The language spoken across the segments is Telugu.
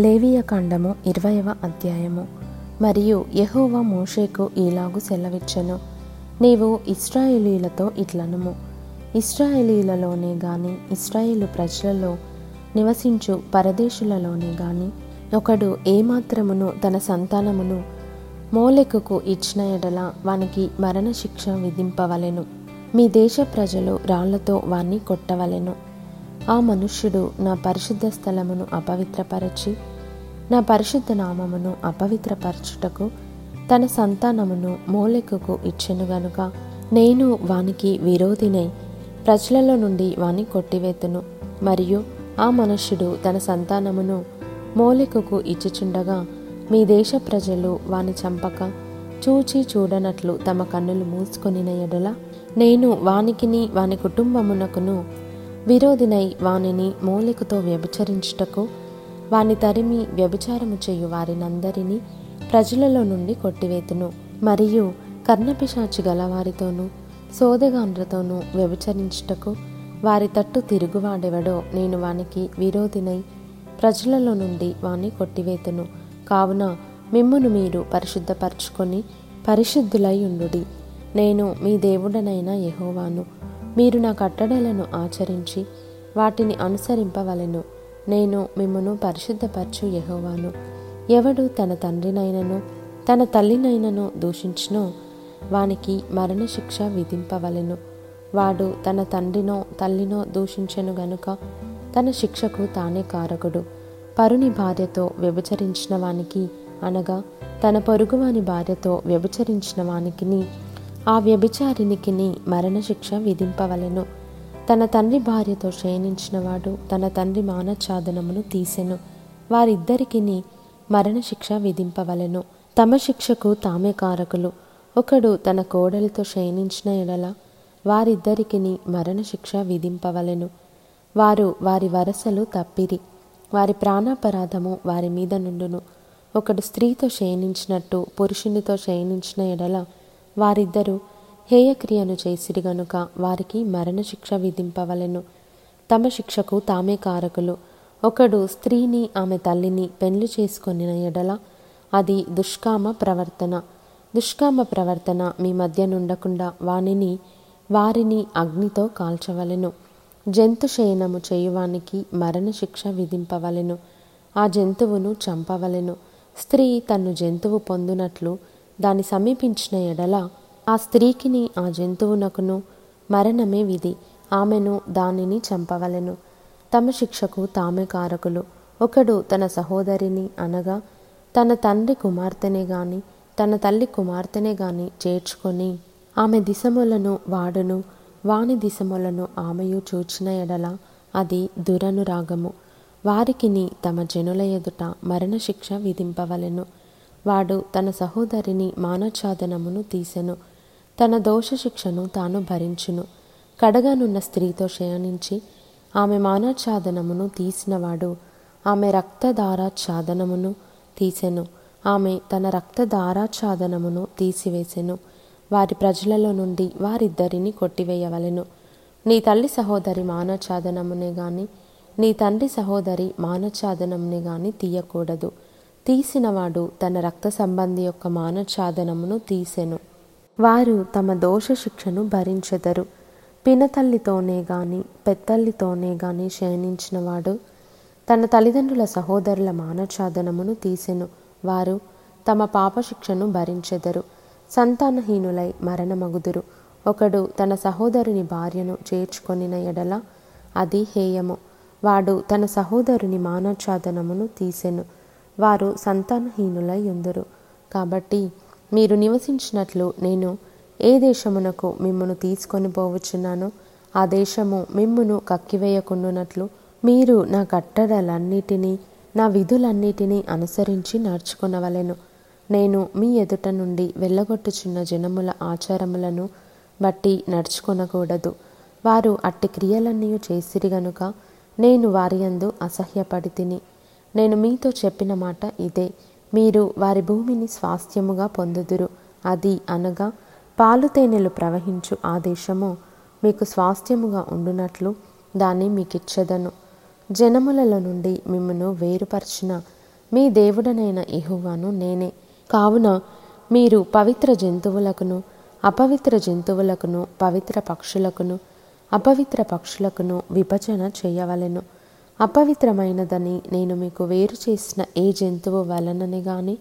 లేవియకాండము 20వ అధ్యాయము. మరియు యెహోవా మోషేకు ఈలాగు సెలవిచ్చెను, నీవు ఇశ్రాయేలీయులతో ఇట్లనుము, ఇశ్రాయేలీయులలోనే గాని ఇశ్రాయేలు ప్రజలలో నివసించు పరదేశులలోనే గాని ఒకడు ఏమాత్రమును తన సంతానమును మోలెకుకు ఇచ్చిన ఎడల వానికి మరణశిక్ష విధింపవలెను. మీ దేశ ప్రజలు రాళ్లతో వాణ్ణి కొట్టవలెను. ఆ మనుష్యుడు నా పరిశుద్ధ స్థలమును అపవిత్రపరచి నా పరిశుద్ధ నామమును అపవిత్రపరచుటకు తన సంతానమును మోలెకుకు ఇచ్చెను గనుక నేను వానికి విరోధినై ప్రజలలో నుండి వాని కొట్టివేతును. మరియు ఆ మనుష్యుడు తన సంతానమును మోలెకుకు ఇచ్చిచుండగా మీ దేశ ప్రజలు వాని చంపక చూచి చూడనట్లు తమ కన్నులు మూసుకొనిన ఎడల నేను వానికిని వాని కుటుంబమునకును విరోధినై వానిని మోలెకుతో వ్యభిచరించుటకు వాని తరిమి వ్యభిచారము చేయు వారినందరినీ ప్రజలలో నుండి కొట్టివేతును. మరియు కర్ణపిశాచి గలవారితోనూ సోదగాండ్రతోనూ వ్యభిచరించుటకు వారి తట్టు తిరుగువాడెవడో నేను వానికి విరోధినై ప్రజలలో నుండి వాణ్ణి కొట్టివేతును. కావున మిమ్మును మీరు పరిశుద్ధపరచుకొని పరిశుద్ధులై ఉండుడి, నేను మీ దేవుడనైన యెహోవాను. మీరు నా కట్టడలను ఆచరించి వాటిని అనుసరింపవలెను, నేను మిమ్మును పరిశుద్ధపరచు యెహోవాను. ఎవడు తన తండ్రినైనను తన తల్లినైనను దూషించినో వానికి మరణశిక్ష విధింపవలెను. వాడు తన తండ్రినో తల్లినో దూషించెను గనుక తన శిక్షకు తానే కారకుడు. పరుని భార్యతో వ్యభిచరించిన వానికి, అనగా తన పొరుగువాని భార్యతో వ్యభిచరించిన వానికిని ఆ వ్యభిచారినికిని మరణశిక్ష విధింపవలెను. తన తండ్రి భార్యతో శయనించినవాడు తన తండ్రి మానఛాదనమును తీసెను, వారిద్దరికిని మరణశిక్ష విధింపవలెను. తమ శిక్షకు తామే కారకులు. ఒకడు తన కోడలితో శయనించిన ఎడల వారిద్దరికిని మరణశిక్ష విధింపవలెను. వారు వారి వరసలు తప్పిరి, వారి ప్రాణాపరాధము వారి మీద నుండును. ఒకడు స్త్రీతో శయనించినట్టు పురుషునితో శయనించిన ఎడల వారిద్దరూ హేయక్రియను చేసిరి గనుక వారికి మరణశిక్ష విధింపవలెను. తమ శిక్షకు తామే కారకులు. ఒకడు స్త్రీని ఆమె తల్లిని పెండ్లి చేసుకొనిన ఎడల అది దుష్కామ ప్రవర్తన. దుష్కామ ప్రవర్తన మీ మధ్య నుండకుండా వానిని వారిని అగ్నితో కాల్చవలెను. జంతు శయనము చేయువానికి మరణశిక్ష విధింపవలెను, ఆ జంతువును చంపవలెను. స్త్రీ తన్ను జంతువు పొందునట్లు దాన్ని సమీపించిన ఎడల ఆ స్త్రీకిని ఆ జంతువునకును మరణమే విధి, ఆమెను దానిని చంపవలెను. తమ శిక్షకు తామే కారకులు. ఒకడు తన సహోదరిని, అనగా తన తండ్రి కుమార్తెనే గాని తన తల్లి కుమార్తెనే గాని చేర్చుకొని ఆమె దిశములను వాడును వాని దిశములను ఆమెయు చూచిన ఎడల అది దురనురాగము, వారికిని తమ జనుల ఎదుట మరణశిక్ష విధింపవలెను. వాడు తన సహోదరిని మానఛాదనమును తీసెను, తన దోషశిక్షను తాను భరించును. కడగానున్న స్త్రీతో శయనించి ఆమె మానఛాదనమును తీసినవాడు ఆమె రక్తధారాఛాదనమును తీసెను, ఆమె తన రక్తధారాఛాదనమును తీసివేసెను. వారి ప్రజలలో నుండి వారిద్దరిని కొట్టివేయవలెను. నీ తల్లి సహోదరి మానఛాదనమునే గాని నీ తండ్రి సహోదరి మానఛాదనమునే గాని తీయకూడదు. తీసినవాడు తన రక్త సంబంధి యొక్క మానఛాదనమును తీసెను. వారు తమ దోష శిక్షను భరించెదరు. పినతల్లితోనే గాని పెత్తల్లితోనే గాని శయనించినవాడు తన తల్లిదండ్రుల సహోదరుల మానఛాదనమును తీసెను, వారు తమ పాపశిక్షను భరించెదరు. సంతానహీనులై మరణమగుదురు. ఒకడు తన సహోదరుని భార్యను చేర్చుకొనిన ఎడల అది హేయము, వాడు తన సహోదరుని మానఛాదనమును తీసెను, వారు సంతానహీనులై ఉందురు. కాబట్టి మీరు నివసించినట్లు నేను ఏ దేశమునకు మిమ్మును తీసుకొని పోవచ్చున్నానో ఆ దేశము మిమ్మును కక్కివేయకుండునట్లు మీరు నా కట్టడలన్నిటినీ నా విధులన్నిటినీ అనుసరించి నడుచుకొనవలెను. నేను మీ ఎదుట నుండి వెళ్ళగొట్టుచున్న జనముల ఆచారములను బట్టి నడుచుకొనకూడదు. వారు అట్టి క్రియలన్నీ చేసిరి గనుక నేను వారియందు అసహ్యపడి తిని. నేను మీతో చెప్పిన మాట ఇదే, మీరు వారి భూమిని స్వాస్థ్యముగా పొందుదురు. అది, అనగా పాలు తేనెలు ప్రవహించు ఆ దేశము మీకు స్వాస్థ్యముగా ఉండునట్లు దాన్ని మీకిచ్చెదను. జనములలో నుండి మిమ్మును వేరుపరిచిన మీ దేవుడనైన యెహోవాను నేనే. కావున మీరు పవిత్ర జంతువులకును అపవిత్ర జంతువులకును పవిత్ర పక్షులకును అపవిత్ర పక్షులకును విభజన చేయవలెను. అపవిత్రమైనదని నేను మీకు వేరు చేసిన ఏ జంతువు వలననే కానీ,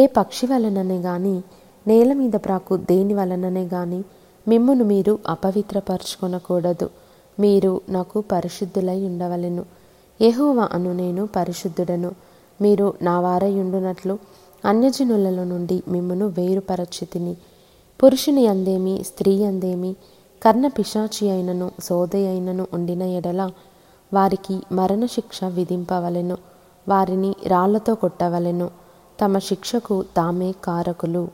ఏ పక్షి వలననే కానీ, నేల మీద ప్రాకు దేని వలననే కానీ మిమ్మును మీరు అపవిత్రపరచుకొనకూడదు. మీరు నాకు పరిశుద్ధులై ఉండవలెను. యెహోవా అను నేను పరిశుద్ధుడను. మీరు నా వారై ఉండునట్లు అన్యజనులలో నుండి మిమ్మును వేరుపరచితిని. పురుషుని అందేమి, స్త్రీ అందేమి, కర్ణ పిశాచి అయినను సోదయ అయినను ఉండిన ఎడల వారికి మరణశిక్ష విధింపవలెను. వారిని రాళ్లతో కొట్టవలెను. తమ శిక్షకు తామే కారకులు.